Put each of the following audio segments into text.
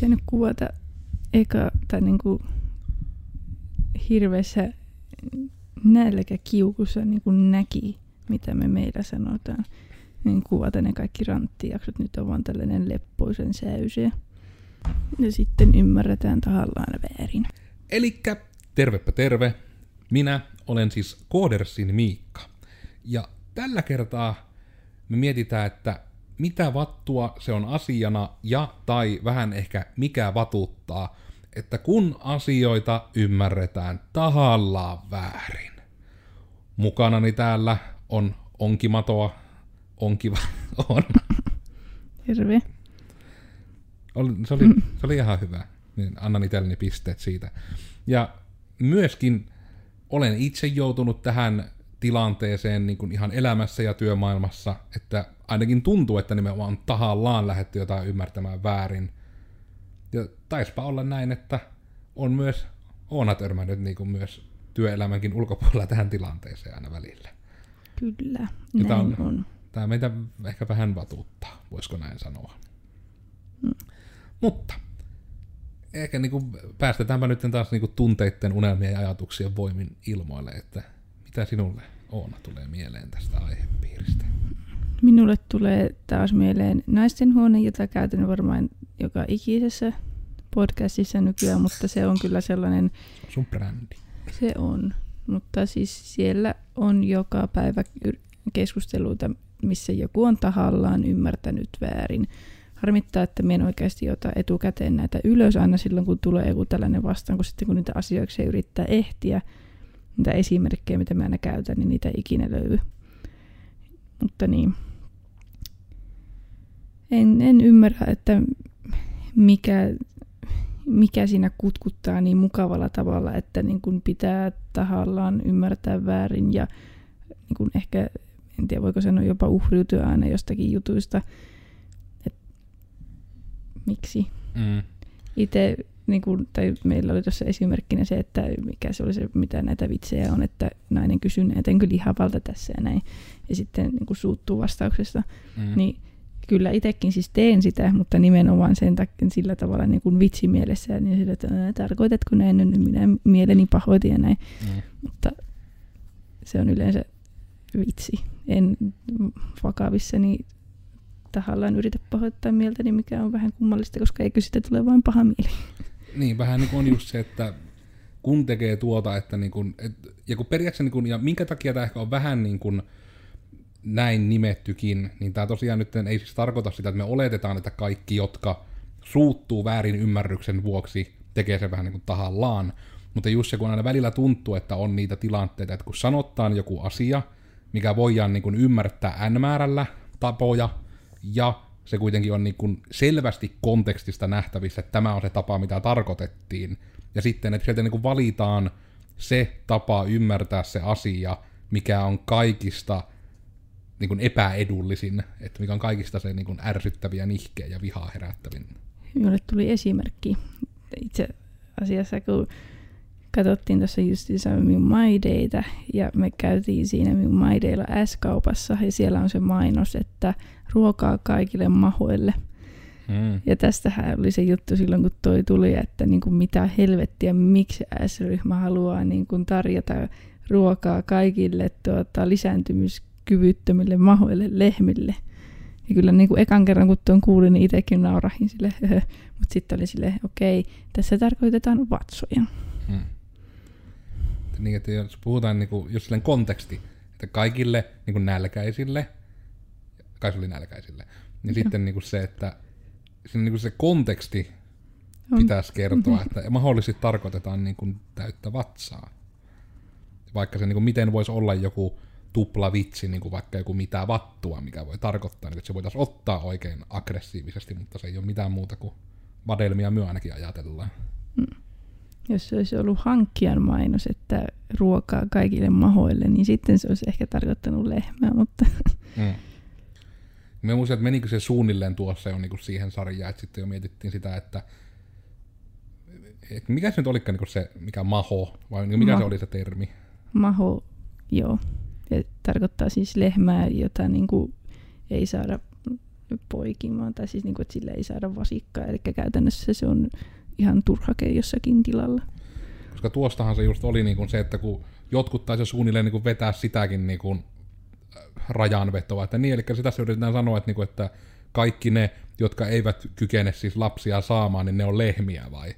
pitänyt kuvata niinku hirveässä nälkäkiukussa niinku näki, mitä me meillä sanotaan. Niin kuvata ne kaikki ranttijaksot, nyt on vaan tällainen leppoisen säysiä. Ja sitten ymmärretään tahallaan väärin. Elikkä tervepä terve. Minä olen siis Kodersin Miikka. Ja tällä kertaa me mietitään, että mitä vattua se on asiana ja tai vähän ehkä mikä vatuttaa, että kun asioita ymmärretään tahallaan väärin. Mukanani täällä on onkimatoa. Onkiva on. Terve. Se oli ihan hyvä. Annan itselleni pisteet siitä. Ja myöskin olen itse joutunut tähän tilanteeseen niin kuin ihan elämässä ja työmaailmassa, että ainakin tuntuu, että nimenomaan tahallaan lähdetty jotain ymmärtämään väärin. Ja taispa olla näin, että on myös Oona törmännyt niin kuin myös työelämänkin ulkopuolella tähän tilanteeseen aina välillä. Kyllä, näin on. Tämä meitä ehkä vähän vatuuttaa, voisiko näin sanoa. Mutta ehkä niin kuin päästetäänpä nyt taas niin kuin tunteiden, unelmien ja ajatuksien voimin ilmoille, että mitä sinulle, Oona, tulee mieleen tästä aihepiiristä? Minulle tulee taas mieleen naistenhuone, jota käytän varmaan joka ikisessä podcastissa nykyään, mutta se on kyllä sellainen... Sun brändi. Se on, mutta siis siellä on joka päivä keskusteluita, missä joku on tahallaan ymmärtänyt väärin. Harmittaa, että minä en oikeasti ota etukäteen näitä ylös aina silloin, kun tulee joku tällainen vastaan, kun sitten kun niitä asioiksi yrittää ehtiä, niitä esimerkkejä, mitä mä aina käytän, niin niitä ikinä löydy. Mutta niin. En ymmärrä, että mikä siinä kutkuttaa niin mukavalla tavalla, että niin kun pitää tahallaan ymmärtää väärin ja niin kun ehkä... En tiedä, voiko sanoa jopa uhriutua aina jostakin jutuista. Et miksi? Itse, niin kun, tai meillä oli tuossa esimerkkinä se, että mikä se oli se, mitä näitä vitsejä on, että nainen kysyy näitä, enkö lihavalta tässä ja näin. Ja sitten niin kun suuttuu vastauksesta. Niin kyllä itsekin siis teen sitä, mutta nimenomaan sen takia sillä tavalla niin kun vitsimielessä. Niin sillä, että tarkoitatko näin, niin minä mieleni pahoitin ja näin. Mutta se on yleensä vitsi. En vakavissani tahallaan yritä pahoittaa mieltäni, mikä on vähän kummallista, koska eikö sitä tule vain paha mieli. Niin, vähän niin kuin on just se, että kun tekee tuota, että niin kuin, ja kun periaatteessa, niin kuin, ja minkä takia tämä ehkä on vähän niin kuin näin nimettykin, niin tämä tosiaan nyt ei siis tarkoita sitä, että me oletetaan, että kaikki, jotka suuttuu väärin ymmärryksen vuoksi, tekee sen vähän niin kuin tahallaan. Mutta just se, kun aina välillä tuntuu, että on niitä tilanteita, että kun sanottaan joku asia, mikä voidaan niin kuin ymmärtää n-määrällä tapoja, ja se kuitenkin on niin kuin selvästi kontekstista nähtävissä, että tämä on se tapa, mitä tarkoitettiin. Ja sitten, että sieltä niin kuin valitaan se tapa ymmärtää se asia, mikä on kaikista niin kuin epäedullisin, että mikä on kaikista se niin kuin ärsyttäviä, nihkeä ja vihaa herättävin. Minulle tuli esimerkki itse asiassa, kun... Katsottiin tuossa justiinsa minun MyDaytä ja me käytiin siinä minun MyDaylla S-kaupassa ja siellä on se mainos, että ruokaa kaikille mahoille. Ja tästähän oli se juttu silloin, kun toi tuli, että niin kuin mitä helvettiä, miksi S-ryhmä haluaa niin kuin tarjota ruokaa kaikille lisääntymiskyvyttömille mahoille lehmille. Ja kyllä niin kuin ekan kerran, kun tuon kuulin, niin itsekin naurahin sille, mutta sitten oli silleen, okei, tässä tarkoitetaan vatsoja. Niin, että jos puhutaan niin kuin, just silleen konteksti, että kaikille niin kuin nälkäisille, kai se oli nälkäisille, niin sitten niin kuin se, että siinä, niin kuin se konteksti pitäisi kertoa, että mahdollisesti tarkoitetaan niin kuin täyttä vatsaa. Vaikka se niin kuin, miten voisi olla joku tuplavitsi, niin kuin vaikka joku mitä vattua, mikä voi tarkoittaa, niin että se voitaisiin ottaa oikein aggressiivisesti, mutta se ei ole mitään muuta kuin vadelmia myö ainakin ajatellaan. Jos se olisi ollut hankkijan mainos, että ruokaa kaikille mahoille, niin sitten se olisi ehkä tarkoittanut lehmää, mutta... Mä muistan, että menikö se suunnilleen tuossa jo niin kuin siihen sarjaan, että sitten jo mietittiin sitä, että mikä se nyt olikaan niin se, mikä maho, vai mikä se oli se termi? Maho, joo. Ja tarkoittaa siis lehmää, jota niin kuin ei saada poikimaan, tai siis niinku, että sille ei saada vasikkaa, eli käytännössä se on ihan turhake jossakin tilalla. Koska tuostahan se just oli niinku se, että kun jotkut taisi suunnilleen niinku vetää sitäkin niinku rajanvetoa, että niin, eli sitä se yritetään sanoa, että, niinku, että kaikki ne, jotka eivät kykene siis lapsia saamaan, niin ne on lehmiä vai?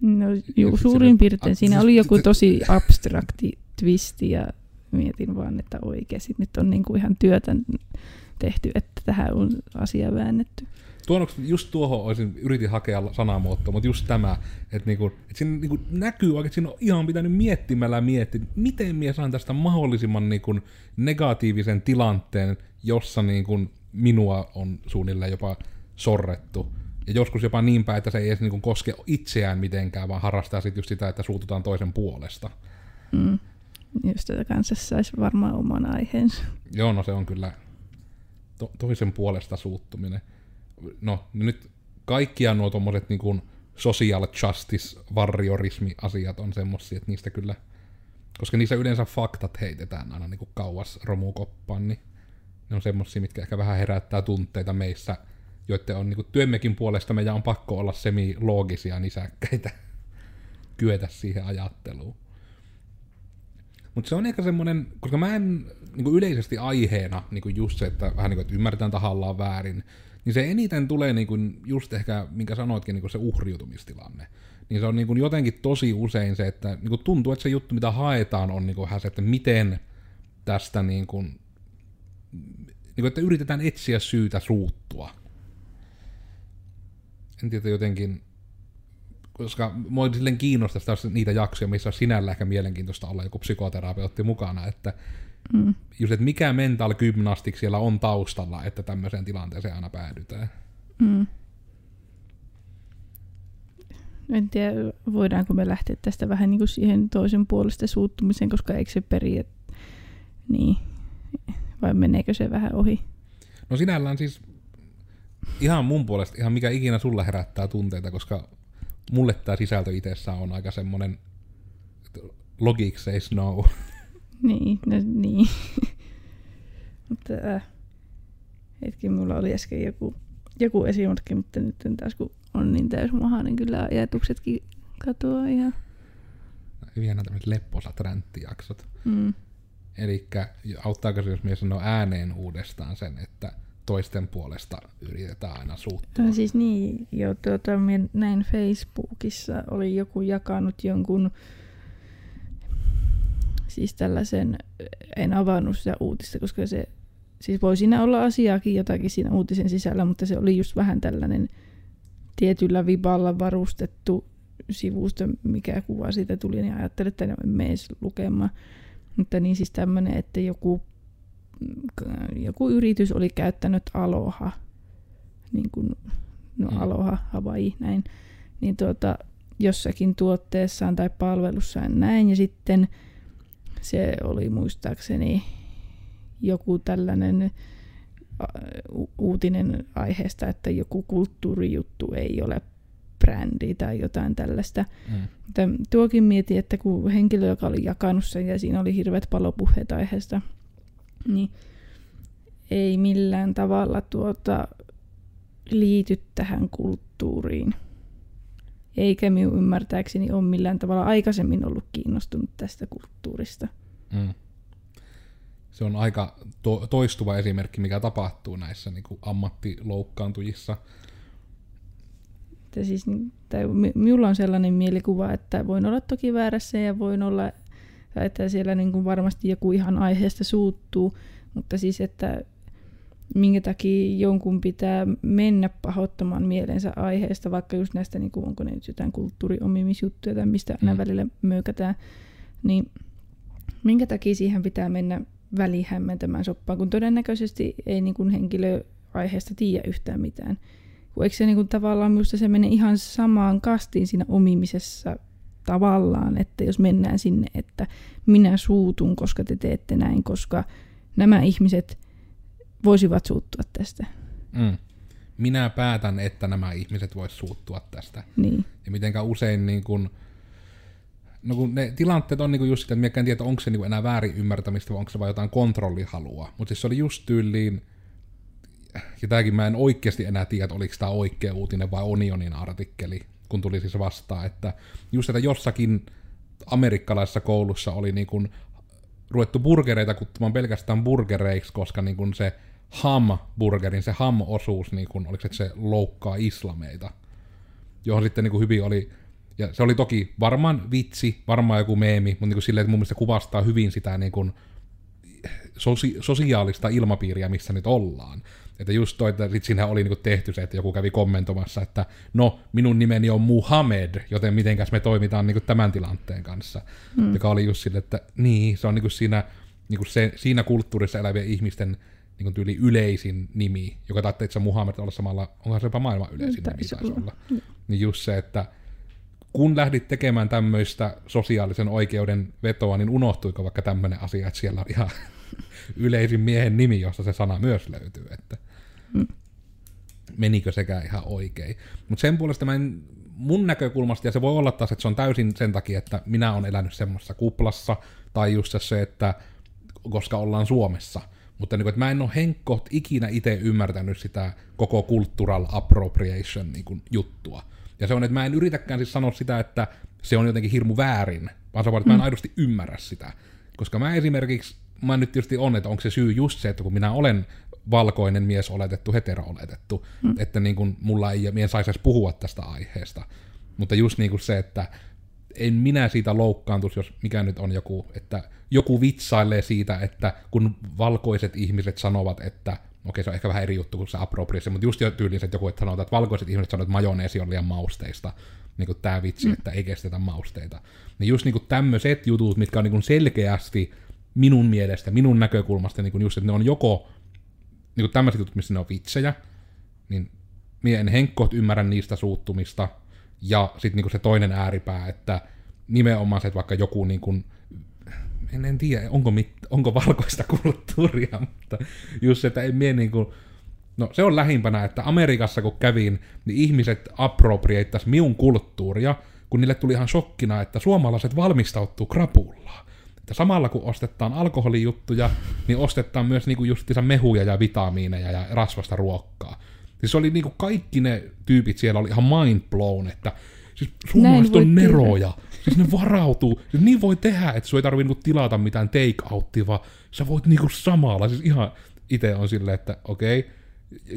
No juu, suurin piirtein. Siinä oli joku tosi abstrakti twisti ja mietin vaan, että oikeasti nyt on niinku ihan työtä tehty, että tähän on asia väännetty. Just tuohon olisin, yritin hakea sanamuottoa, mutta just tämä, että niinku, et siinä niinku näkyy oikein, että siinä on ihan pitänyt miettiä, miten minä saan tästä mahdollisimman niinku negatiivisen tilanteen, jossa niinku minua on suunnilleen jopa sorrettu. Ja joskus jopa niin päin, että se ei edes niinku koske itseään mitenkään, vaan harrastaa sit just sitä, että suututaan toisen puolesta. Mm. Just tätä kanssa saisi varmaan oman aiheensa. Joo, no se on kyllä toisen puolesta suuttuminen. No nyt kaikkia nuo tommoset niinku social justice warriorismi asiat on semmosia, että niistä kyllä, koska niissä yleensä faktat heitetään aina niinku kauas romukoppaan, niin ne on semmosia, mitkä ehkä vähän herättää tunteita meissä, joiden on niinku työmmekin puolesta meidän on pakko olla semiloogisia nisäkkäitä, kyetä siihen ajatteluun. Mutta se on ehkä semmoinen, koska mä en niinku yleisesti aiheena niinku just se, että vähän niinku, että ymmärretään tahallaan väärin, niin se eniten tulee niinku just ehkä, minkä sanoitkin, niinku se uhriutumistilanne. Niin se on niinku jotenkin tosi usein se, että niinku tuntuu, että se juttu, mitä haetaan, on niinku se, että miten tästä niinku, että yritetään etsiä syytä suuttua. En tiedä jotenkin, koska mua silleen kiinnostaisi niitä jaksoja, missä on sinällä ehkä mielenkiintoista olla joku psykoterapeutti mukana, että just, että mikä mental gymnastics siellä on taustalla, että tämmöiseen tilanteeseen aina päädytään. Mm. En tiedä, voidaanko me lähteä tästä vähän niin kuin siihen toisen puolesta suuttumiseen, koska eikö se niin, vai meneekö se vähän ohi? No sinällään siis ihan mun puolesta, ihan mikä ikinä sulla herättää tunteita, koska mulle tää sisältö itsessään on aika semmonen, että logic says no. Niin, no niin. Mutta hetki, mulla oli äsken joku esimerkki, mutta nyt taas kun on niin täysmaha, niin kyllä ajatuksetkin katoaa ihan. Hyviä nämä tämmöiset lepposat ränttijaksot. Mm. Elikkä auttaako se, jos minä sanoo ääneen uudestaan sen, että toisten puolesta yritetään aina suuttua. No siis niin, joo, näin Facebookissa oli joku jakanut jonkun, siis tällaisen, en avannut sitä uutista, koska se, siis voi siinä olla asiaakin jotakin siinä uutisen sisällä, mutta se oli just vähän tällainen tietyllä viballa varustettu sivusto, mikä kuva siitä tuli, niin ajattelin, että en mene edes lukemaan. Mutta niin siis tämmöinen, että joku yritys oli käyttänyt Aloha, niin kuin, no Aloha, Hawaii, näin, niin jossakin tuotteessaan tai palvelussaan näin, ja sitten se oli muistaakseni joku tällainen uutinen aiheesta, että joku kulttuurijuttu ei ole brändi tai jotain tällaista. Mm. Tuokin mietin, että kun henkilö, joka oli jakanut sen ja siinä oli hirveät palopuheet aiheesta, niin ei millään tavalla liity tähän kulttuuriin. Eikä minun ymmärtääkseni ole millään tavalla aikaisemmin ollut kiinnostunut tästä kulttuurista. Mm. Se on aika toistuva esimerkki, mikä tapahtuu näissä niin kuin ammattiloukkaantujissa. Siis, minulla on sellainen mielikuva, että voin olla toki väärässä ja voin olla, että siellä niin kuin varmasti joku ihan aiheesta suuttuu, mutta siis, että minkä takia jonkun pitää mennä pahoittamaan mielensä aiheesta, vaikka just näistä, niin kuin, onko ne nyt jotain kulttuuriomimisjuttuja tai mistä aina välillä möykätään, niin minkä takia siihen pitää mennä välihämmentämään soppaan, kun todennäköisesti ei niin kuin henkilö aiheesta tiedä yhtään mitään. Eikö se niin kuin, tavallaan minusta se mene ihan samaan kastiin siinä omimisessa tavallaan, että jos mennään sinne, että minä suutun, koska te teette näin, koska nämä ihmiset voisivat suuttua tästä. Mm. Minä päätän, että nämä ihmiset voisivat suuttua tästä. Niin. Ja mitenkä usein niin kun ne tilanteet on niin just sitä, että minä en tiedä, onko se niin enää väärin ymmärtämistä vai onko se vain jotain kontrollihalua. Mutta siis se oli just tyyliin ja tämäkin mä en oikeasti enää tiedä, että oliko tämä oikea uutinen vai Onionin artikkeli, kun tuli siis vastaan, että just että jossakin amerikkalaisessa koulussa oli niin kuin ruvettu burgereita kutsumaan pelkästään burgereiksi, koska niin kuin se hamburgerin, se ham-osuus, niin kuin, oliko se loukkaa islameita, johon sitten niin kuin hyvin oli, ja se oli toki varmaan vitsi, varmaan joku meemi, mutta niin kuin silleen, että mun mielestä kuvastaa hyvin sitä niin kuin sosiaalista ilmapiiriä, missä nyt ollaan. Että just toi, että sit siinähän oli niinku tehty se, että joku kävi kommentoimassa, että no, minun nimeni on Muhammed, joten mitenkäs me toimitaan niinku tämän tilanteen kanssa. Joka oli just sille, että niin, se on niinku siinä kulttuurissa elävien ihmisten niinku tyyli yleisin nimi, joka taittaa itse Muhammed olla samalla, onhan se jopa maailman yleisin nimi taisi olla. Niin just se, että kun lähdit tekemään tämmöistä sosiaalisen oikeuden vetoa, niin unohtuiko vaikka tämmöinen asia, että siellä on ihan yleisin miehen nimi, josta se sana myös löytyy, että menikö sekään ihan oikein. Mutta sen puolesta mun näkökulmasta, ja se voi olla taas, että se on täysin sen takia, että minä olen elänyt semmoisessa kuplassa, tai just se, että koska ollaan Suomessa. Mutta niin kun, että mä en ole henkkoht ikinä itse ymmärtänyt sitä koko cultural appropriation niin kun, juttua. Ja se on, että mä en yritäkään siis sanoa sitä, että se on jotenkin hirmu väärin, vaan se voi, että mä en aidosti ymmärrä sitä. Koska mä esimerkiksi, mä nyt tietysti on, että onko se syy just se, että kun minä olen valkoinen mies oletettu, hetero oletettu, että niin kun mulla ei, minä en saisi puhua tästä aiheesta. Mutta just niin kuin se, että en minä siitä loukkaantuisi, jos mikä nyt on joku, että joku vitsailee siitä, että kun valkoiset ihmiset sanovat, että okei, se on ehkä vähän eri juttu kuin se appropriation, mutta just jo tyyliin, että joku et sanoo, että valkoiset ihmiset sanoo, että majoneesi on liian mausteista, niin kuin tämä vitsi, että ei kestetä mausteita. Niin just niin kuin tämmöiset jutut, mitkä on niin kuin selkeästi minun mielestä, minun näkökulmasta, niin kuin just, että ne on joko niin kuin tämmöiset jutut, missä ne on vitsejä, niin minä en henkkoht ymmärrä niistä suuttumista, ja sitten niin kuin se toinen ääripää, että nimenomaan se, että vaikka joku niin kuin, en tiedä, onko valkoista kulttuuria, mutta just että ei mie niinku, no se on lähimpänä, että Amerikassa kun kävin, niin ihmiset approprieittasi minun kulttuuria, kun niille tuli ihan shokkina, että suomalaiset valmistautuu krapullaan. Että samalla kun ostetaan alkoholijuttuja, niin ostetaan myös niinku justiinsa mehuja ja vitamiineja ja rasvasta ruokkaa. Siis oli niinku kaikki ne tyypit siellä oli ihan mind blown, että siis suomalaiset on neroja. Siis ne varautuu. Siis niin voi tehdä, että sinua ei tarvitse niinku tilata mitään take-outtia, vaan sä voit niinku samalla. Siis ihan itse on silleen, että okei,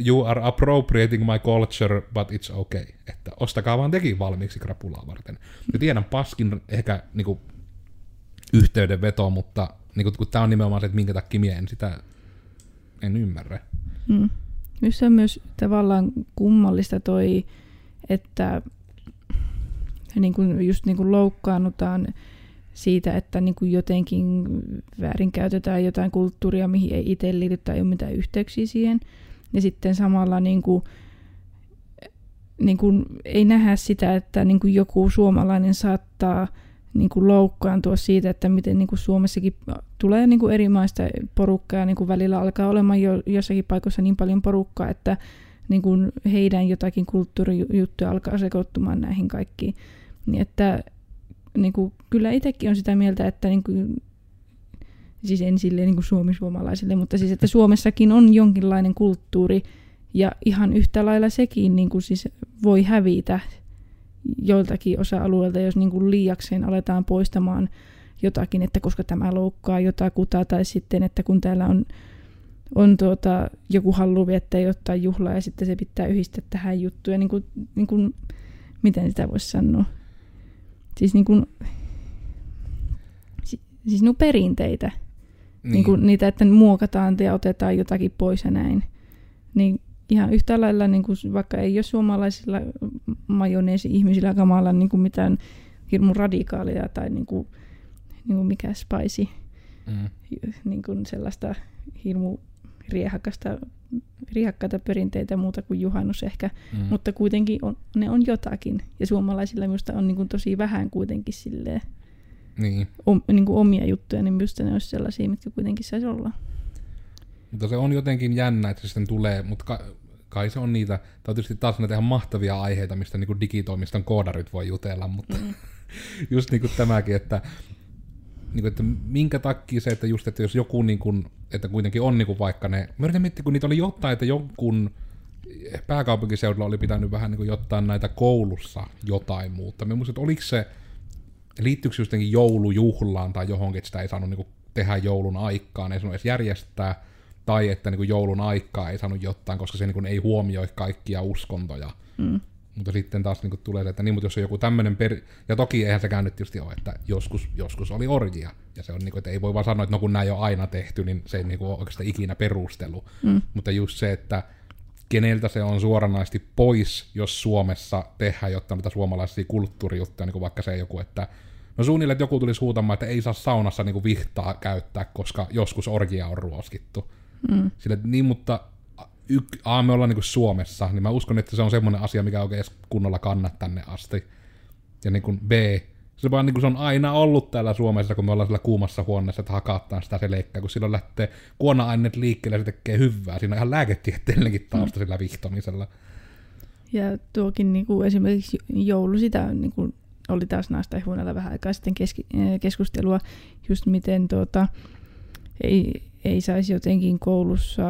you are appropriating my culture, but it's okay. Että ostakaa vaan tekin valmiiksi krapulaa varten. Ja tiedän paskin ehkä niinku yhteydenveto, mutta niinku, tämä on nimenomaan se, että minkä takia minä en sitä en ymmärrä. Se on myös tavallaan kummallista toi, että niin kuin just niin kuin loukkaannutaan siitä, että niin kuin jotenkin väärinkäytetään jotain kulttuuria, mihin ei itse liity tai ei ole mitään yhteyksiä siihen. Ja sitten samalla niin kuin ei nähdä sitä, että niin kuin joku suomalainen saattaa niin kuin loukkaantua siitä, että miten niin kuin Suomessakin tulee niin kuin eri maista porukkaa ja niin kuin välillä alkaa olemaan jossakin paikassa niin paljon porukkaa, että niin kuin heidän jotakin kulttuurijuttuja alkaa sekoittumaan näihin kaikkiin. Niin että niin kuin, kyllä itsekin on sitä mieltä, että niin kuin, siis en silleen niin kuin suomalaisille, mutta siis että Suomessakin on jonkinlainen kulttuuri ja ihan yhtä lailla sekin niin kuin, siis voi hävitä joiltakin osa-alueelta, jos niin kuin liiakseen aletaan poistamaan jotakin, että koska tämä loukkaa jotakuta tai sitten, että kun täällä on joku haluu viettää jotain juhlaa ja sitten se pitää yhdistää tähän juttuun. Niin kuin, miten sitä voisi sanoa? Siis, niin kuin, siis perinteitä. Niin. Niin kuin niitä, että muokataan ja otetaan jotakin pois ja näin. Niin ihan yhtä lailla, niin kuin, vaikka ei ole suomalaisilla majoneesi-ihmisillä kamalla niin kuin mitään hirmu radikaalia tai niin kuin mikä spicy. Niin kuin sellaista hirmu riehakkaita perinteitä muuta kuin juhannus ehkä, mutta kuitenkin ne on jotakin. Ja suomalaisilla minusta on niin kuin tosi vähän kuitenkin silleen niin. Niin kuin omia juttuja, niin minusta ne olisi sellaisia, mitkä kuitenkin saisi olla. Mutta se on jotenkin jännä, että se sitten tulee, mutta kai se on niitä, tai on tietysti taas näitä ihan mahtavia aiheita, mistä niin kuin digitoimiston koodarit voi jutella, mutta just niin kuin tämäkin, että niin että minkä takia se, että just, että jos joku, niin kuin, että kuitenkin on niin kuin vaikka ne, mä yritän miettiä, kun niitä oli jotain, että jonkun pääkaupunkiseudulla oli pitänyt vähän niin kuin jotain näitä koulussa jotain muuta. Mä muistan, että oliko se, liittyykö jotenkin joulujuhlaan tai johonkin, että sitä ei saanut niin kuin tehdä joulun aikaan, ei saanut edes järjestää, tai että niin kuin joulun aikaa ei saanut jotain, koska se niin kuin ei huomioi kaikkia uskontoja. Mm. Mutta sitten taas niin kuin tulee se, että niin, mutta jos on joku tämmöinen ja toki eihän se käynyt tietysti ole, että joskus oli orjia. Ja se on niin kuin, että ei voi vaan sanoa, että no kun nämä ei ole aina tehty, niin se ei niin kuin ole oikeastaan ikinä perustelu. Mm. Mutta just se, että keneltä se on suoranaisesti pois, jos Suomessa tehdään jotain noita suomalaisia kulttuurijuttuja, niin kuin vaikka se joku, että no suunnilleen, että joku tulisi huutamaan, että ei saa saunassa niin kuin vihtaa käyttää, koska joskus orjia on ruoskittu. Mm. Sillä, niin, mutta me ollaan niin kuin Suomessa, niin mä uskon, että se on semmoinen asia, mikä oikein edes kunnolla kannat tänne asti. Ja niin kuin B, se, vaan niin kuin se on aina ollut täällä Suomessa, kun me ollaan siellä kuumassa huoneessa, että hakataan sitä seleikkaa, kun silloin lähtee kuona-aineet liikkeelle ja se tekee hyvää. Siinä on ihan lääketieteellinenkin tausta sillä vihtomisella. Ja tuokin niin kuin esimerkiksi joulu, sitä niin kuin oli taas naistenhuoneella vähän aikaa sitten keskustelua, just miten ei saisi jotenkin koulussa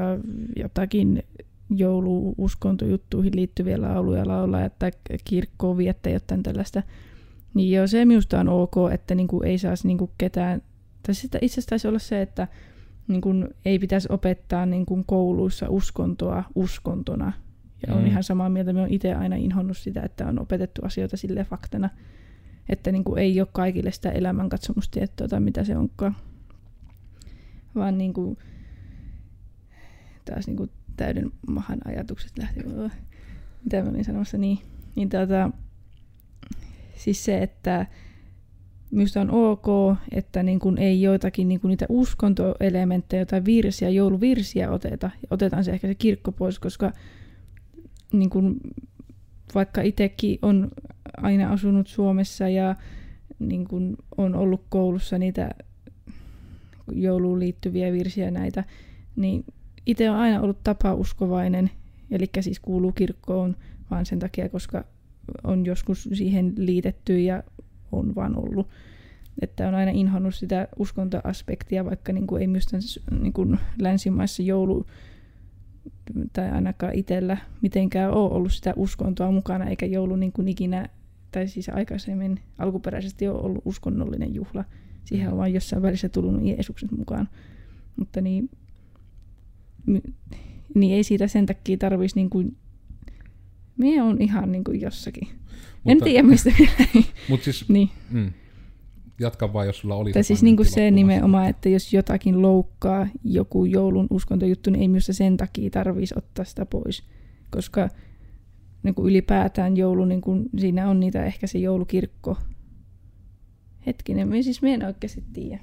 jotakin joulu-uskontojuttuihin liittyviä lauluja laulaa, että kirkkoon viettää jotain tällaista. Niin joo, se minusta on ok, että niinku ei saisi niinku ketään, tai itse asiassa taisi olla se, että niinku ei pitäisi opettaa niinku kouluissa uskontoa uskontona. Ja on ihan samaa mieltä, minä olen itse aina inhonnut sitä, että on opetettu asioita silleen faktana, että niinku ei ole kaikille sitä elämänkatsomustietoa tai mitä se onkaan. Vaan niinku taas niinku täyden mahan ajatukset lähti. Mitä mä olin sanomassa niin siis se, että minusta on ok, että niin kun ei joitakin niin kun niitä uskontoelementtejä, jotain virsiä, jouluvirsiä otetaan se ehkä se kirkko pois, koska niin kun, vaikka itsekin on aina asunut Suomessa ja niin kun on ollut koulussa niitä jouluun liittyviä virsiä näitä, niin itse on aina ollut tapauskovainen, eli siis kuuluu kirkkoon vaan sen takia, koska on joskus siihen liitetty ja on vaan ollut. Että on aina inhonnut sitä uskontoaspektia, vaikka niin kuin ei myöskään niin kuin länsimaissa joulu tai ainakaan itsellä mitenkään ole ollut sitä uskontoa mukana, eikä joulu niin kuin ikinä, tai siis aikaisemmin alkuperäisesti ole ollut uskonnollinen juhla. Siihen on vaan jossain välissä tullut Jeesuksen mukaan. Mutta niin ei siitä sen takia tarvitsisi niin kuin mie on ihan niin kuin jossakin. Mutta, en tiedä mistä. Mutta siis, niin. Jatka vaan, jos sulla oli. Tai siis niin kuin se nimenomaan, että jos jotakin loukkaa joku joulun uskontojuttu, niin ei minusta sen takia tarvitsisi ottaa sitä pois. Koska niin kuin ylipäätään joulu, niin kuin siinä on niitä ehkä se joulukirkko. Hetkinen, minä en oikeasti tiedä.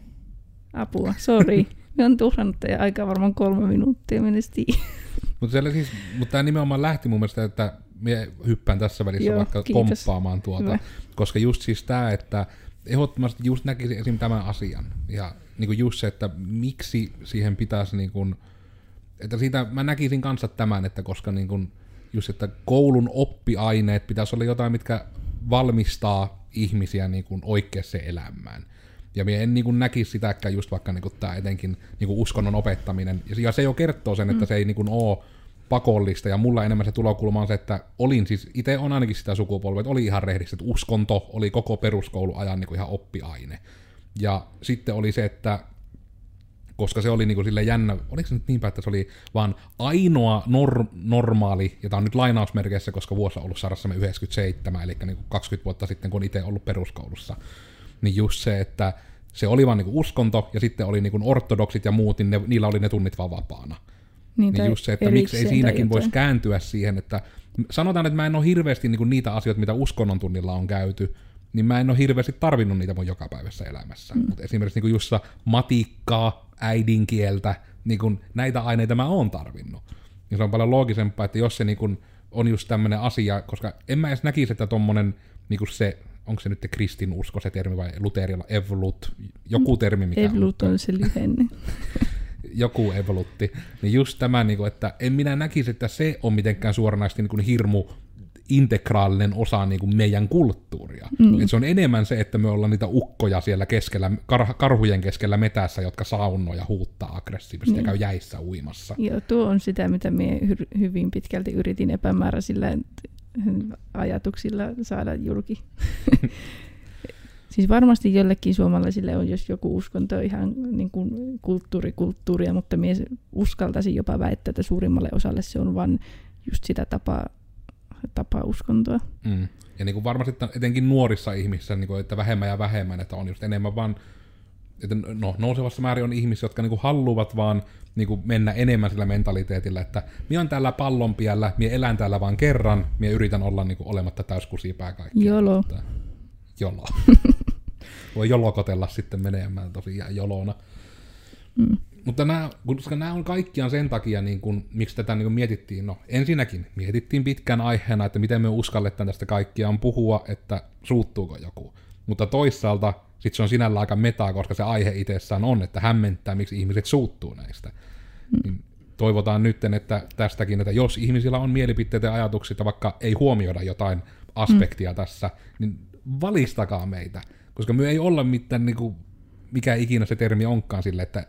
Apua, sori. Me on tuhrannut teidän aikaa varmaan 3 minuuttia menesti. Mutta tämä nimenomaan lähti mun mielestä, että minä hyppään tässä välissä. Joo, vaikka kiitos. Komppaamaan tuota. Hyvä. Koska just siis tämä, että ehdottomasti just näkisin esim. Tämän asian. Ja niinku just se, että miksi siihen pitäisi niinku, että siitä mä näkisin kanssa tämän, että koska niinku just, että koulun oppiaineet pitäisi olla jotain, mitkä valmistaa ihmisiä niinku oikeaan elämään. Ja minä en niin näkisi sitäkään just vaikka niin tämä etenkin niin uskonnon opettaminen. Ja se jo kertoo sen, että se ei niin ole pakollista. Ja mulla enemmän se tulokulma on se, että olin siis, itse on ainakin sitä sukupolvea, että oli ihan rehdissä, että uskonto oli koko peruskouluajan niin ihan oppiaine. Ja sitten oli se, että koska se oli niin sille jännä, oliko se nyt niinpä, että se oli vaan ainoa normaali, ja tämä on nyt lainausmerkeissä, koska vuosi on ollut sairassamme 97, eli niin 20 vuotta sitten, kun itse ollut peruskoulussa. Niin just se, että se oli vaan niinku uskonto, ja sitten oli niinku ortodoksit ja muut, niin niillä oli ne tunnit vaan vapaana. Niin just se, että miksi ei siinäkin voisi kääntyä siihen, että sanotaan, että mä en ole hirveästi niinku niitä asioita, mitä uskonnon tunnilla on käyty, niin mä en ole hirveästi tarvinnut niitä mun jokapäiväisessä elämässä. Mutta esimerkiksi niinku just matikkaa, äidinkieltä, niinku näitä aineita mä oon tarvinnut. Ja se on paljon loogisempaa, että jos se niinku on just tämmöinen asia, koska en mä edes näkisi, että tommonen niinku se, onko se nyt kristinusko se termi vai luterilla evolut, joku termi mikä evolut on se lyhenne. Joku evolutti. Niin just tämä, että en minä näkisi, että se on mitenkään suoranaisesti hirmu integraalinen osa niin kuin meidän kulttuuria. Mm. Et se on enemmän se, että me ollaan niitä ukkoja siellä keskellä, karhujen keskellä metässä, jotka saunoo ja huuttaa aggressiivisesti ja käy jäissä uimassa. Joo, tuo on sitä, mitä minä hyvin pitkälti yritin epämääräisillä ajatuksilla saada julki. Siis varmasti jollekin suomalaisille on, jos joku uskonto on ihan niin kuin kulttuuria, mutta minä uskaltaisin jopa väittää, että suurimmalle osalle se on vain just sitä tapaa uskontoa. Mm. Ja niin kuin varmasti etenkin nuorissa ihmisissä, niin kuin, että vähemmän ja vähemmän, että on just enemmän vaan, että no, nousevassa määrin on ihmisiä, jotka niin kuin haluavat vaan niin kuin mennä enemmän sillä mentaliteetillä, että minä on täällä pallonpiällä, minä elän täällä vaan kerran, minä yritän olla niin kuin olematta täyskusipää kaikkea. Jolo. Jolo. Voi jolokotella sitten menemään tosiaan jolona. Mm. Mutta nämä, koska nämä on kaikkiaan sen takia, niin kun, miksi tätä niin kun mietittiin, no ensinnäkin mietittiin pitkään aiheena, että miten me uskalletaan tästä kaikkiaan puhua, että suuttuuko joku. Mutta toisaalta sit se on sinällä aika metaa, koska se aihe itsessään on, että hämmentää, miksi ihmiset suuttuu näistä. Mm. Niin toivotaan nyt, että tästäkin, että jos ihmisillä on mielipiteitä ja ajatuksia, vaikka ei huomioida jotain aspektia tässä, niin valistakaa meitä, koska me ei olla mitään, niin kuin, mikä ikinä se termi onkaan sille, että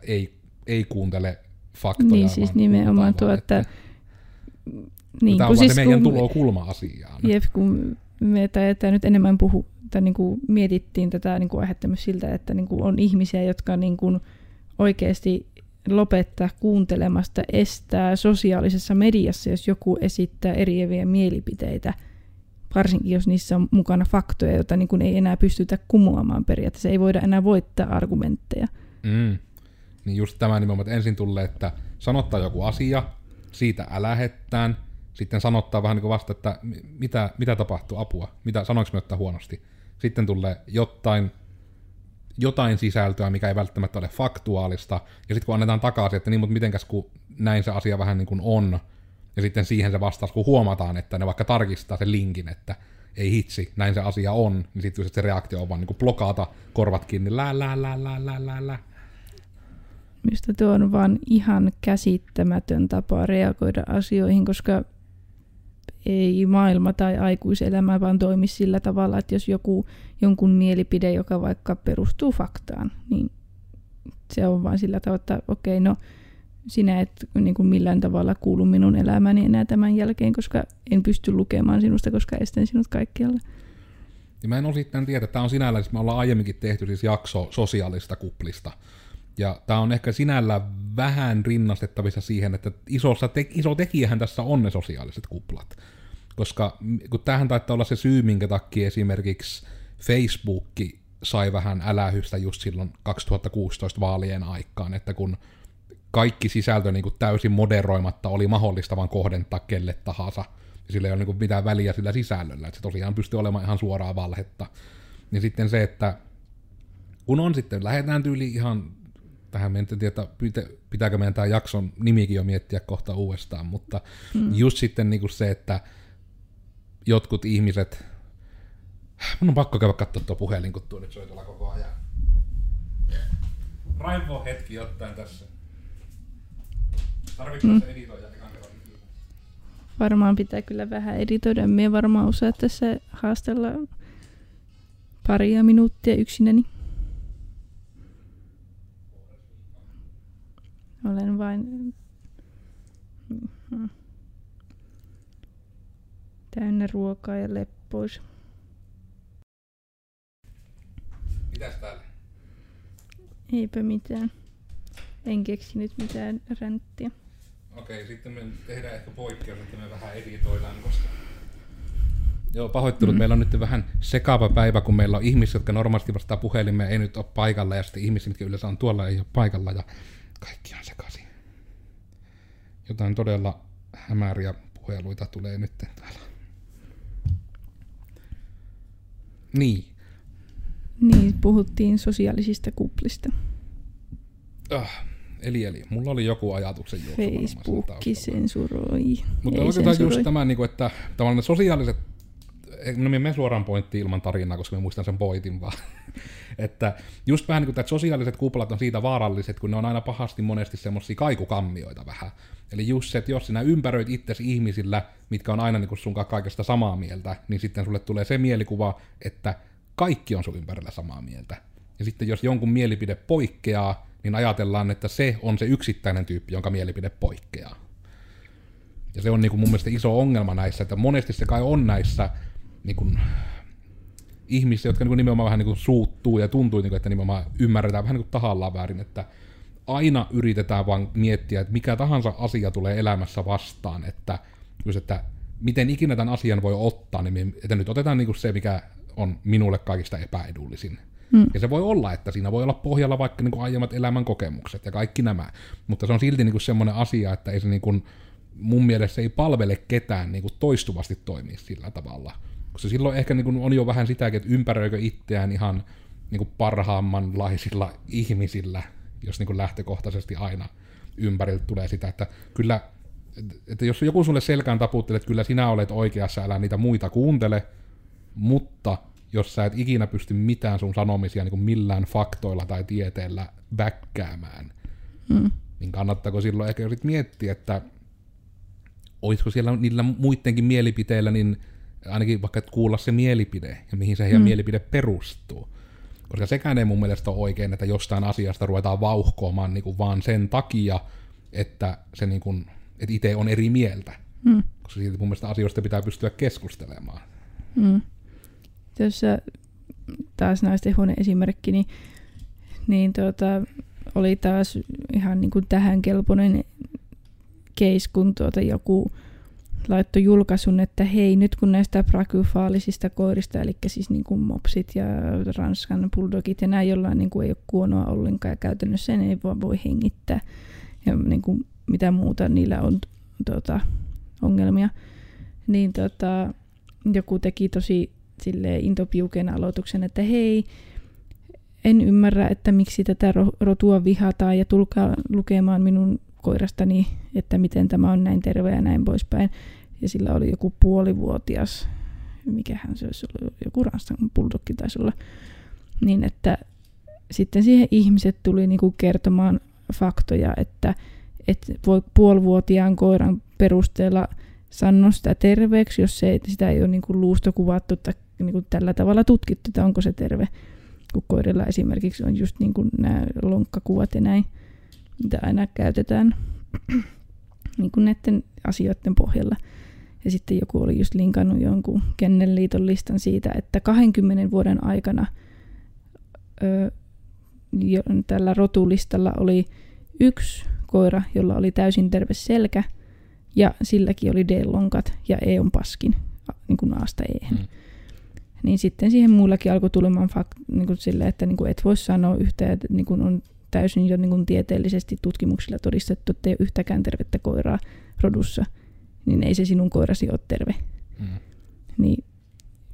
ei kuuntele faktoja. Niin siis nimenomaan tuo, että... Niin, tämä on siis, meidän tulokulma-asiaan. Jep, kun me tätä nyt enemmän niin kuin mietittiin tätä niin kuin aihetta myös siltä, että niin kuin on ihmisiä, jotka niin kuin oikeasti lopettaa kuuntelemasta, estää sosiaalisessa mediassa, jos joku esittää eriäviä mielipiteitä. Varsinkin jos niissä on mukana faktoja, joita niin kuin ei enää pystytä kumoamaan periaatteessa. Ei voida enää voittaa argumentteja. Mm. Niin just tämä nimenomaan, että ensin tulee, että sanottaa joku asia, siitä älähettään, sitten sanottaa vähän niin kuin vasta, että mitä tapahtuu, apua, sanoinko me ottaa huonosti. Sitten tulee jotain sisältöä, mikä ei välttämättä ole faktuaalista, ja sitten kun annetaan takaisin, että niin, mutta mitenkäs kun näin se asia vähän niin kuin on, ja sitten siihen se vastaus, kun huomataan, että ne vaikka tarkistaa sen linkin, että ei hitsi, näin se asia on, niin sitten se reaktio on vaan niin kuin blokata korvat kiinni, lää. Mistä tuo on vaan ihan käsittämätön tapa reagoida asioihin, koska ei maailma tai aikuiselämä vaan toimi sillä tavalla, että jos jonkun mielipide, joka vaikka perustuu faktaan, niin se on vaan sillä tavalla, että okei, no sinä et niin kuin millään tavalla kuulu minun elämäni enää tämän jälkeen, koska en pysty lukemaan sinusta, koska estän sinut kaikkialle. Ja mä en osittain tiedä, tämä on sinällään, siis me ollaan aiemminkin tehty siis jakso sosiaalista kuplista. Ja tämä on ehkä sinällä vähän rinnastettavissa siihen, että iso tekijähän tässä on ne sosiaaliset kuplat. Koska kun tämähän taittaa olla se syy, minkä takia esimerkiksi Facebook sai vähän älähystä just silloin 2016 vaalien aikaan, että kun kaikki sisältö niin kuin täysin moderoimatta oli mahdollista vaan kohdentaa kelle tahansa, ja sillä ei ole niin kuin mitään väliä sillä sisällöllä, että se tosiaan pystyy olemaan ihan suoraa valhetta. Ja sitten se, että kun on sitten, lähdetään tyyli ihan tähän, me en tiedä, pitääkö meidän tämän jakson nimikin jo miettiä kohta uudestaan, mutta just sitten niin kuin se, että jotkut ihmiset, mun on pakko käydä katsoa tuo puhelin, kun tuo nyt soitella koko ajan. Raivo hetki ottaen tässä. Tarvitseeko editoida? Varmaan pitää kyllä vähän editoida. Mie varmaan osaa tässä haastella paria minuuttia yksinäni. Olen vain täynnä ruokaa ja leppois. Mitäs täällä? Eipä mitään. En keksinyt mitään ränttiä. Okei, sitten me tehdään ehkä poikkeus, että me vähän editoidaan, koska... Joo, pahoittelut. Meillä on nyt vähän sekaava päivä, kun meillä on ihmisiä, jotka normaalisti vastaa puhelimeen, ei nyt ole paikalla, ja sitten ihmisiä, mitkä yleensä on tuolla, ei ole paikalla, ja kaikki on sekaisin. Jotain todella hämäriä puheluita tulee nyt täällä. Niin, puhuttiin sosiaalisista kuplista. Eli mulla oli joku ajatuksen juoksu. Facebook sensuroi. Mutta oikeastaan just tämä, että tavallaan ne sosiaaliset no minä menen suoraan pointtiin ilman tarinaa, koska minä muistan sen pointin vaan. Että just vähän niin kuin sosiaaliset kuplat on siitä vaaralliset, kun ne on aina pahasti monesti semmoisia kaikukammioita vähän. Eli just se, että jos sinä ympäröit itsesi ihmisillä, mitkä on aina niin sun kaikesta samaa mieltä, niin sitten sulle tulee se mielikuva, että kaikki on sun ympärillä samaa mieltä. Ja sitten jos jonkun mielipide poikkeaa, niin ajatellaan, että se on se yksittäinen tyyppi, jonka mielipide poikkeaa. Ja se on niin kuin mun mielestä iso ongelma näissä, että monesti se kai on näissä niin kuin ihmisissä, jotka niin kuin nimenomaan vähän niin kuin suuttuu ja tuntuu, niin kuin, että nimenomaan ymmärretään vähän niin kuin tahallaan väärin, että aina yritetään vaan miettiä, että mikä tahansa asia tulee elämässä vastaan, että miten ikinä tämän asian voi ottaa, niin että nyt otetaan niin kuin se, mikä on minulle kaikista epäedullisin. Ja se voi olla, että siinä voi olla pohjalla vaikka niin kuin aiemmat elämän kokemukset ja kaikki nämä, mutta se on silti niin kuin semmoinen asia, että ei se niin kuin mun mielestä ei palvele ketään niin kuin toistuvasti toimii sillä tavalla. Koska silloin ehkä niin kuin on jo vähän sitäkin, että ympäröikö itseään ihan niin kuin parhaammanlaisilla ihmisillä, jos niin kuin lähtökohtaisesti aina ympäriltä tulee sitä, että kyllä, että jos joku sulle selkään taputtelee, että kyllä sinä olet oikeassa, älä niitä muita kuuntele, mutta jos sä et ikinä pysty mitään sun sanomisia niin kuin millään faktoilla tai tieteellä väkkäämään, niin kannattaako silloin ehkä jos miettiä, että olisiko siellä niillä muidenkin mielipiteillä, niin ainakin vaikka kuulla se mielipide ja mihin se heidän mielipide perustuu. Koska sekään ei mun mielestä ole oikein, että jostain asiasta ruvetaan vauhkoamaan niin kuin vaan sen takia, että se niin kuin, että itse on eri mieltä. Koska siitä mun mielestä asioista pitää pystyä keskustelemaan. Tuossa taas naistenhuoneen esimerkki, niin, oli taas ihan niin kuin tähän kelpoinen case, kun joku laittoi julkaisun, että hei, nyt kun näistä brakyfaalisista koirista, eli siis niin kuin mopsit ja ranskan bulldogit ja nämä, jollain niin kuin ei ole kuonoa ollenkaan ja käytännössä sen ei vaan voi hengittää ja niin kuin mitä muuta niillä on ongelmia, niin joku teki tosi silleen intopiuken aloituksen, että hei, en ymmärrä, että miksi tätä rotua vihataan ja tulkaa lukemaan minun koirastani, että miten tämä on näin terve ja näin poispäin. Ja sillä oli joku puolivuotias, mikähän se olisi ollut, joku ranskan bulldogki taisi olla. Niin että sitten siihen ihmiset tuli niinku kertomaan faktoja, että voi puolivuotiaan koiran perusteella sanoa sitä terveeksi, jos sitä ei ole niinku luusta kuvattu tai niinku tällä tavalla tutkittu, että onko se terve. Kun koirilla esimerkiksi on just niinku nämä lonkkakuvat ja näin, mitä aina käytetään niin kuin näiden asioiden pohjalla. Ja sitten joku oli just linkannut jonkun Kennelliiton listan siitä, että 20 vuoden aikana tällä rotulistalla oli yksi koira, jolla oli täysin terve selkä, ja silläkin oli D-lonkat ja E on paskin, niin kuin A:sta E:hen. Niin sitten siihen muillakin alkoi tulemaan niin kuin silleen, että niin kuin et voi sanoa yhtään, että niin kuin on täysin jo niin kuin tieteellisesti tutkimuksilla todistettu, että ei ole yhtäkään tervettä koiraa rodussa, niin ei se sinun koirasi ole terve. Niin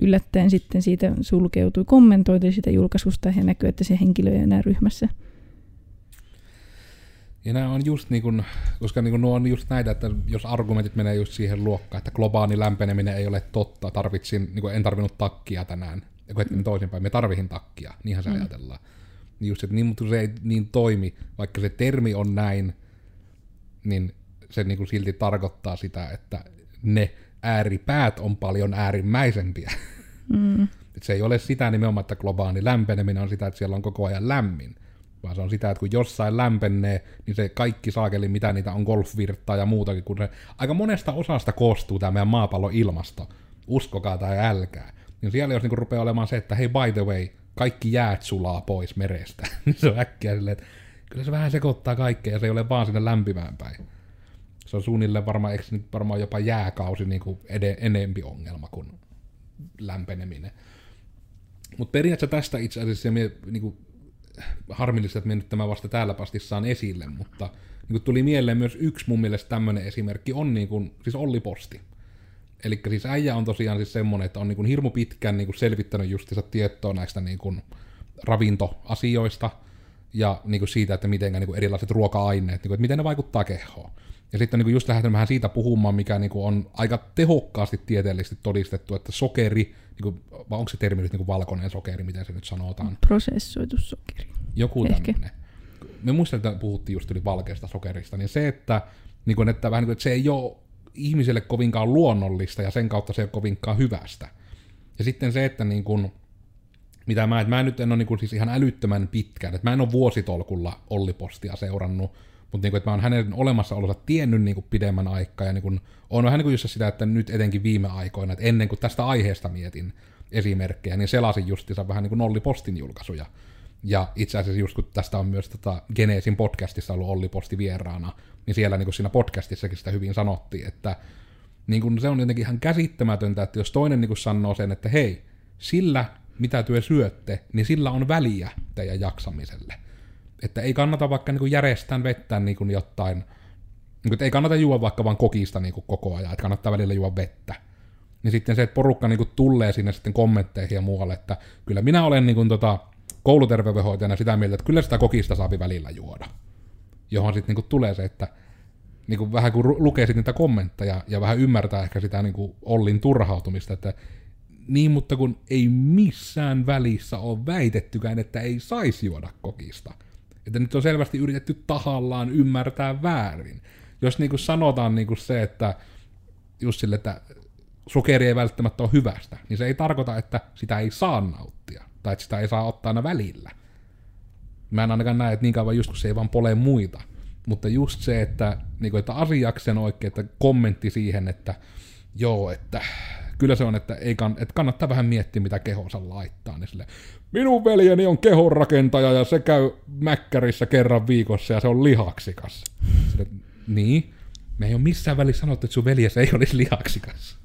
yllättäen sitten siitä sulkeutui, kommentoitiin sitä julkaisusta ja näkyy, että se henkilö ei enää ryhmässä. Ja nämä on just niin kuin, koska niin kuin nuo on just näitä, että jos argumentit menee just siihen luokkaan, että globaali lämpeneminen ei ole totta, niin kuin en tarvinnut takkia tänään, ja kun hetken toisinpäin, me tarvihin takkia, niinhän se ajatellaan. Just, että niin, mutta se ei niin toimi, vaikka se termi on näin, niin se niin kuin silti tarkoittaa sitä, että ne ääripäät on paljon äärimmäisempiä. Se ei ole sitä nimenomaan, että globaali lämpeneminen on sitä, että siellä on koko ajan lämmin, vaan se on sitä, että kun jossain lämpenee, niin se kaikki saakeli, mitä niitä on, golfvirtaa ja muutakin, kun se aika monesta osasta koostuu tämä meidän maapallon ilmasto, uskokaa tai älkää, niin siellä jos niin kuin rupeaa olemaan se, että hei, by the way, kaikki jäät sulaa pois merestä. Se on äkkiä silleen, että kyllä se vähän sekoittaa kaikkea ja se ei ole vaan sinne lämpimään päin. Se on suunnilleen varmaan jopa jääkausi niin kuin enempi ongelma kuin lämpeneminen. Mutta periaatteessa tästä itse asiassa, niin harmillista, että minä nyt tämän vasta täällä saan esille, mutta niin tuli mieleen myös yksi mun mielestä tämmöinen esimerkki on niin kuin, siis Olli Posti. Eli siis äijä on tosiaan siis semmoinen, että on niin kuin hirmu pitkään niin kuin selvittänyt justiinsa tietoa näistä niin kuin ravintoasioista ja niin kuin siitä, että miten niin kuin erilaiset ruoka-aineet, niin kuin, että miten ne vaikuttaa kehoon. Ja sitten just lähdetään vähän siitä puhumaan, mikä on aika tehokkaasti tieteellisesti todistettu, että sokeri, vai onko se termi nyt valkoinen sokeri, miten se nyt sanotaan? Prosessoitu sokeri. Joku tämmöinen. Me muistelemme, että puhuttiin just yli valkeasta sokerista, niin se, että vähän että se ei ole ihmiselle kovinkaan luonnollista ja sen kautta se ei ole kovinkaan hyvästä. Ja sitten se, että mitä mä nyt en ole siis ihan älyttömän pitkään, että mä en ole vuositolkulla Olli Postia seurannut, mutta että mä oon hänen olemassaolonsa tiennyt pidemmän aikaa ja on vähän just sitä, että nyt etenkin viime aikoina, että ennen kuin tästä aiheesta mietin esimerkkejä, niin selasin justiinsa vähän Olli Postin julkaisuja. Ja itse asiassa just kun tästä on myös Genesin podcastissa ollut Olli Posti vieraana, niin siellä siinä podcastissakin sitä hyvin sanottiin, että se on jotenkin ihan käsittämätöntä, että jos toinen sanoo sen, että hei, sillä mitä työ syötte, niin sillä on väliä teidän jaksamiselle. Että ei kannata vaikka järjestään vettää jotain, että ei kannata juoda vaikka vaan kokista koko ajan, että kannattaa välillä juoda vettä. Niin sitten se, että porukka tulee sinne sitten kommentteihin ja muualle, että kyllä minä olen kouluterveydenhoitajana sitä mieltä, että kyllä sitä kokista saapi välillä juoda. Johon sitten tulee se, että vähän kun lukee sitten niitä kommentteja ja vähän ymmärtää ehkä sitä Ollin turhautumista, että niin, mutta kun ei missään välissä ole väitettykään, että ei saisi juoda kokista. Että nyt on selvästi yritetty tahallaan ymmärtää väärin. Jos sanotaan se, että just sille, että sokeri ei välttämättä ole hyvästä, niin se ei tarkoita, että sitä ei saa nauttia. Tai että sitä ei saa ottaa aina välillä. Mä en ainakaan näe, että niin kauan just kun se ei vaan pole muita. Mutta just se, että asiaksen oikein, että kommentti siihen, että joo, että kyllä se on, että, että kannattaa vähän miettiä, mitä kehonsa laittaa. Niin silleen, minun veljeni on kehonrakentaja ja se käy mäkkärissä kerran viikossa ja se on lihaksikas. Silleen, niin, me ei ole missään välissä sanottu, että sun veljes ei olisi lihaksikas.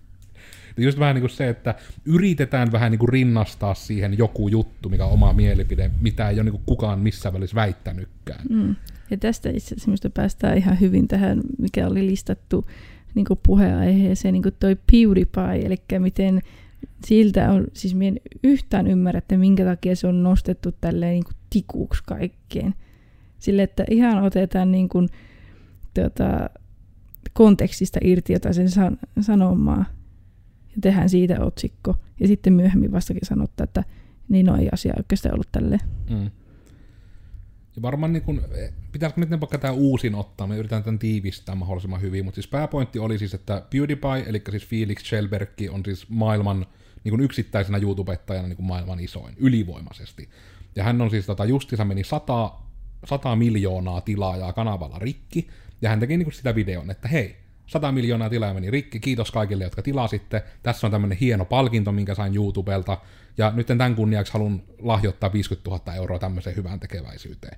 Just vähän se, että yritetään vähän rinnastaa siihen joku juttu, mikä on oma mielipide, mitä ei ole kukaan missään välissä väittänytkään. Mm. Ja tästä itse asiassa päästään ihan hyvin tähän, mikä oli listattu puheenaiheeseen, toi PewDiePie, eli miten siltä on, siis minä en yhtään ymmärrä, että minkä takia se on nostettu tälleen tikuksi kaikkeen. Sille, että ihan otetaan kontekstista irti jotain sen sanomaa. Ja tehdään siitä otsikko. Ja sitten myöhemmin vastakin sanottaa, että niin no ei asia oikeastaan ollut tälleen. Mm. Ja varmaan pitäisikö nyt vaikka tämä uusin ottaa, me yritetään tämän tiivistää mahdollisimman hyvin, mutta siis pääpointti oli siis, että PewDiePie, eli siis Felix Schellbergki on siis maailman yksittäisenä YouTubettajana maailman isoin, ylivoimaisesti. Ja hän on siis justiinsa meni 100 miljoonaa tilaajaa kanavalla rikki, ja hän teki sitä videon, että hei, 100 miljoonaa tilaa meni rikki, kiitos kaikille, jotka tilasitte. Tässä on tämmöinen hieno palkinto, minkä sain YouTubelta, ja nyt tämän kunniaksi haluan lahjoittaa 50 000 euroa tämmöiseen hyvään tekeväisyyteen.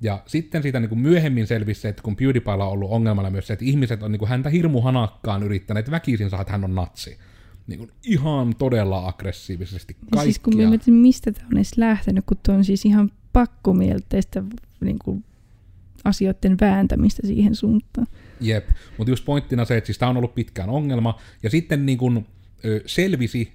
Ja sitten siitä myöhemmin selvisi se, että kun PewDiePiella on ollut ongelmana myös se, että ihmiset on häntä hirmu hanakkaan yrittäneet väkisin saada, että hän on natsi. Ihan todella aggressiivisesti kaikkia. Ja siis kun mä mietin, mistä tämä on edes lähtenyt, kun tuo on siis ihan pakkomielteistä asioiden vääntämistä siihen suuntaan. Jep, mutta just pointtina se, että siis tämä on ollut pitkään ongelma, ja sitten selvisi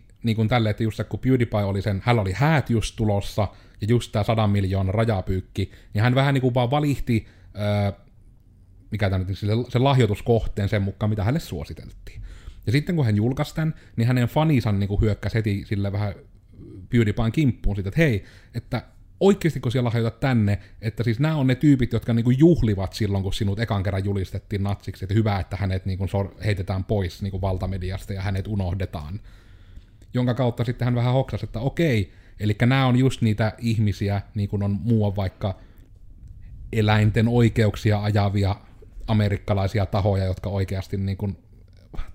tälle, että just kun PewDiePie oli sen, hän oli häät just tulossa, ja just tämä 100 miljoonan rajapyykki, niin hän vähän vaan valihti sen lahjoituskohteen sen mukaan, mitä hänelle suositeltiin. Ja sitten kun hän julkaisi tämän, niin hänen faninsa hyökkäsi heti sille vähän PewDiePien kimppuun siitä, että hei, että oikeasti kun siellä lahjoitat tänne, että siis nämä on ne tyypit, jotka juhlivat silloin, kun sinut ekan kerran julistettiin natsiksi, että hyvä, että hänet heitetään pois valtamediasta ja hänet unohdetaan. Jonka kautta sitten hän vähän hoksasi, että okei, eli nämä on just niitä ihmisiä, niin kuin on muuan vaikka eläinten oikeuksia ajavia amerikkalaisia tahoja, jotka oikeasti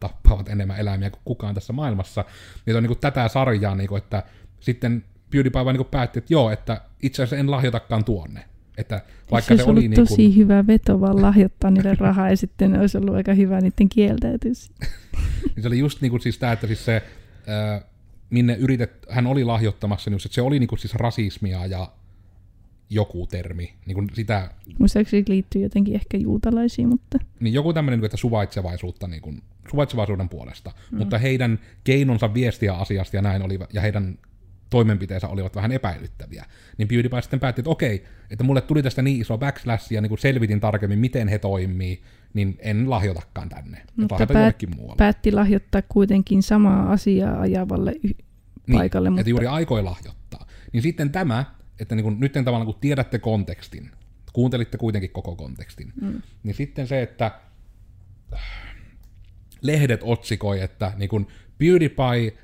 tappavat enemmän eläimiä kuin kukaan tässä maailmassa. Niitä on tätä sarjaa, että sitten PewDiePie vaan päätti, että joo, että itse asiassa en lahjoitakaan tuonne. Että vaikka se oli tosi hyvä veto vaan lahjoittaa niille rahaa ja sitten olisi ollut aika hyvä niiden kieltäytys. Se oli just siis tämä, että siis se, minne hän oli lahjoittamassa, niin se oli siis rasismia ja joku termi. Sitä, muistaakseni liittyy jotenkin ehkä juutalaisiin, mutta niin joku tämmöinen, että suvaitsevaisuutta suvaitsevaisuuden puolesta. Mm. Mutta heidän keinonsa viestiä asiasta ja näin oli, ja heidän toimenpiteensä olivat vähän epäilyttäviä, niin PewDiePie sitten päätti, että okei, että mulle tuli tästä niin iso backslash, ja selvitin tarkemmin, miten he toimii, niin en lahjoitakaan tänne. Mutta päätti lahjoittaa kuitenkin samaa asiaa ajavalle paikalle. Niin, että juuri aikoi lahjoittaa. Niin sitten tämä, että niin kun, nyt tavallaan kun tiedätte kontekstin, kuuntelitte kuitenkin koko kontekstin, niin sitten se, että lehdet otsikoi, että niin kun PewDiePie,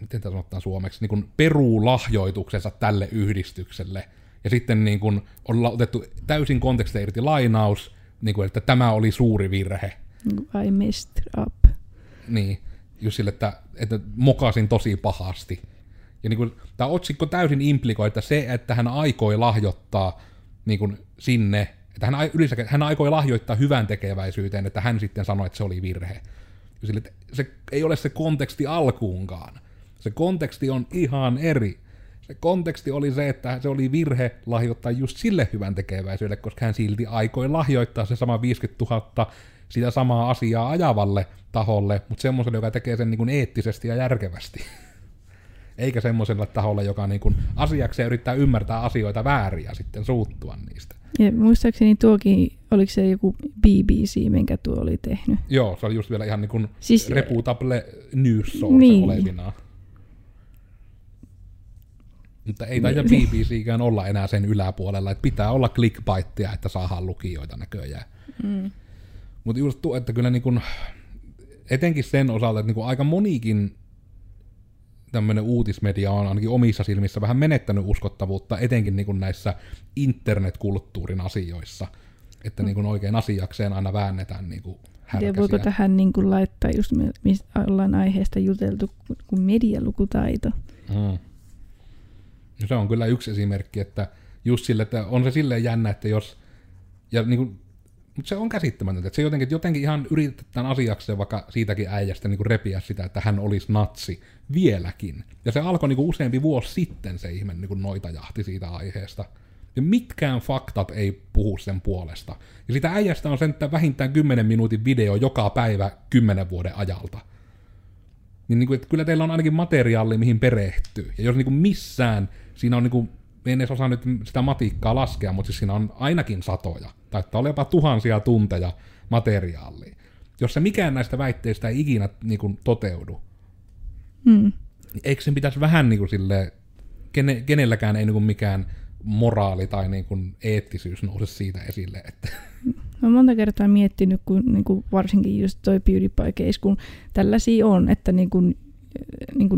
miten tämä sanotaan suomeksi, niin kun peruu lahjoituksensa tälle yhdistykselle, ja sitten niin kun on otettu täysin kontekstista irti lainaus, niin kun, että tämä oli suuri virhe. I messed up. Niin, just sille, että mokasin tosi pahasti. Ja niin kun, tämä otsikko täysin implikoi, että se, että hän aikoi lahjoittaa niin kun sinne, että hän aikoi lahjoittaa hyvän tekeväisyyteen, että hän sitten sanoi, että se oli virhe. Ja sille, että se ei ole se konteksti alkuunkaan. Se konteksti on ihan eri. Se konteksti oli se, että se oli virhe lahjoittaa just sille hyvän tekeväisyydelle, koska hän silti aikoi lahjoittaa se sama 50 000 sitä samaa asiaa ajavalle taholle, mutta semmoiselle, joka tekee sen niin kuin eettisesti ja järkevästi. Eikä semmoiselle taholle, joka niin kuin asiakseen yrittää ymmärtää asioita väärin ja sitten suuttua niistä. Ja muistaakseni tuokin, oliko se joku BBC, minkä tuo oli tehnyt? Joo, se oli just vielä ihan niin kuin siis reputable news source niin olevinaan. Mutta ei taida BBCkään olla enää sen yläpuolella, että pitää olla clickbaittia, että saadaan lukijoita näköjään. Mutta just tuo, että kyllä niinku, etenkin sen osalta, että niinku aika monikin tämmöinen uutismedia on ainakin omissa silmissä vähän menettänyt uskottavuutta, etenkin niinku näissä internetkulttuurin asioissa, että niinku oikein asiakseen aina väännetään niinku härkäsiä. Ja voiko tähän niinku laittaa, just mistä ollaan aiheesta juteltu, kun medialukutaito. No se on kyllä yksi esimerkki, että just sille, että on se silleen jännä, että jos, ja niin kuin, mutta se on käsittämätöntä, että se jotenkin ihan yritetään asiakseen vaikka siitäkin äijästä niin kuin repiä sitä, että hän olisi natsi vieläkin. Ja se alkoi niin kuin useampi vuosi sitten se ihme niin kuin noitajahti siitä aiheesta. Ja mitkään faktat ei puhu sen puolesta. Ja sitä äijästä on sen, että vähintään 10 minuutin video joka päivä 10 vuoden ajalta. Niin, että kyllä teillä on ainakin materiaali, mihin perehtyy. Ja jos niin kuin missään, siinä on, niin kuin, en edes osaa nyt sitä matikkaa laskea, mutta siis siinä on ainakin satoja, tai jopa tuhansia tunteja materiaalia. Jos se mikään näistä väitteistä ei ikinä niin kuin toteudu, niin eikö sen pitäisi vähän niin kuin silleen, kenelläkään ei niin kuin mikään moraali tai niin kuin eettisyys nouse siitä esille. Että. Mä oon monta kertaa miettinyt, kun niin kuin varsinkin just toi PewDiePie-case, kun tällaisia on, että niin kuin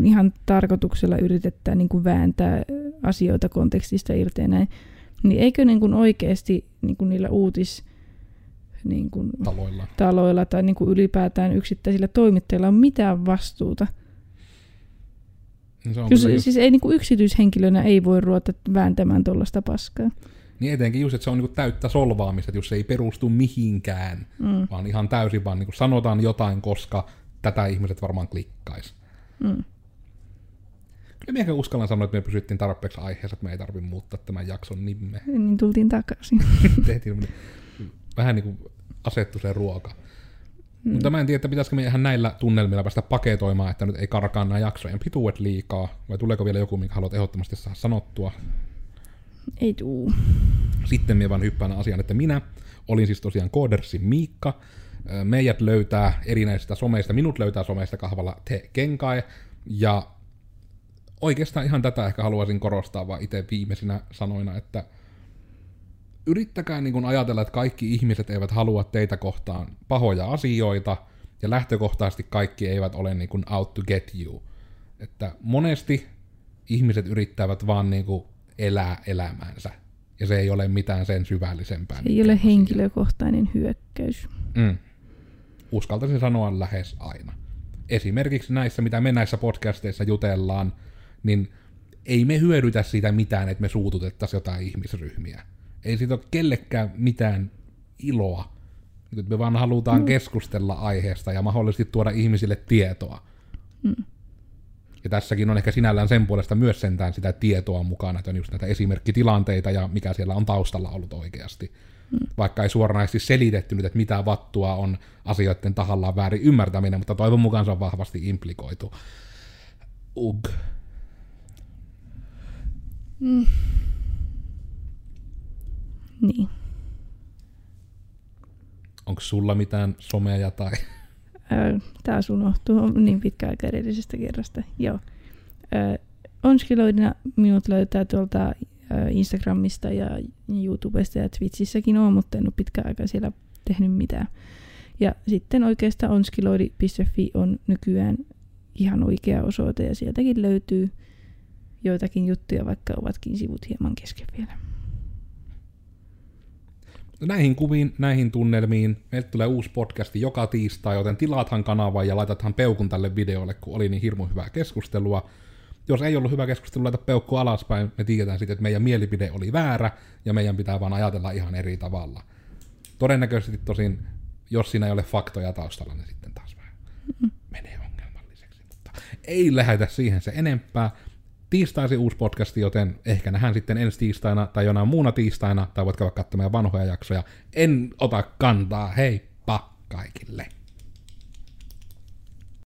ihan tarkoituksella yritetään niin kuin vääntää asioita kontekstista irti ja näin. Niin eikö niin kuin oikeasti niin kuin niillä uutistaloilla tai niin kuin ylipäätään yksittäisillä toimittajilla ole mitään vastuuta? Siis ei, niin kuin yksityishenkilönä ei voi ruveta vääntämään tuollaista paskaa. Niin etenkin just, että se on niin kuin täyttä solvaamista, että jos se ei perustu mihinkään, vaan ihan täysin vaan niin kuin sanotaan jotain, koska tätä ihmiset varmaan klikkaisi. Kyllä minäkään uskallan sanoa, että me pysyttiin tarpeeksi aiheessa, että me ei tarvitse muuttaa tämän jakson nimeä. Niin tultiin takaisin. Tehtiin vähän niin kuin asettu se ruoka. Mutta mä en tiedä, että pitäisikö me ihan näillä tunnelmilla päästä paketoimaan, että nyt ei karkaa nämä jaksojen pituudet liikaa, vai tuleeko vielä joku, minkä haluat ehdottomasti saada sanottua? Ei tuu. Sitten minä vaan hyppään asiaan, että minä olin siis tosiaan Kodersin Miikka. Meidät löytää erinäisistä someista, minut löytää someista kahvalla te kenkai, ja oikeastaan ihan tätä ehkä haluaisin korostaa vaan itse viimeisinä sanoina, että yrittäkää niin kun ajatella, että kaikki ihmiset eivät halua teitä kohtaan pahoja asioita, ja lähtökohtaisesti kaikki eivät ole niin kun out to get you. Että monesti ihmiset yrittävät vaan niin kun elää elämäänsä, ja se ei ole mitään sen syvällisempää. Se ei ole asia. Henkilökohtainen hyökkäys. Uskaltaisin sanoa lähes aina. Esimerkiksi näissä, mitä me näissä podcasteissa jutellaan, niin ei me hyödytä siitä mitään, että me suututettaisiin jotain ihmisryhmiä. Ei siitä ole kellekään mitään iloa. Me vaan halutaan keskustella aiheesta ja mahdollisesti tuoda ihmisille tietoa. Ja tässäkin on ehkä sinällään sen puolesta myös sentään sitä tietoa mukana, että on just näitä esimerkkitilanteita ja mikä siellä on taustalla ollut oikeasti. Vaikka ei suoranaisesti selitetty nyt, että mitä vattua on asioiden tahallaan väärin ymmärtäminen, mutta toivon mukaan se on vahvasti implikoitu. Niin. Onko sulla mitään somea tai? Taas unohtuu niin pitkäaika edellisestä kerrasta. Joo. Onskiloidina minut löytää tuolta Instagramista ja YouTubesta ja Twitchissäkin on, mutta en ole pitkään aikaa siellä tehnyt mitään. Ja sitten oikeastaan onskiloudi.fi on nykyään ihan oikea osoite ja sieltäkin löytyy joitakin juttuja, vaikka ovatkin sivut hieman kesken vielä. Näihin kuviin, näihin tunnelmiin. Meiltä tulee uusi podcasti joka tiistai, joten tilaathan kanavan ja laitathan peukun tälle videolle, kun oli niin hirmu hyvää keskustelua. Jos ei ollut hyvä keskustelu, laita peukku alaspäin. Me tiedetään sitten, että meidän mielipide oli väärä ja meidän pitää vaan ajatella ihan eri tavalla. Todennäköisesti tosin, jos siinä ei ole faktoja taustalla, niin sitten taas vähän menee ongelmalliseksi. Mutta ei lähetä siihen se enempää. Tiistaisi uusi podcasti, joten ehkä nähdään sitten ensi tiistaina tai jonain muuna tiistaina, tai voit käydä katsomaan vanhoja jaksoja. En ota kantaa. Heippa kaikille!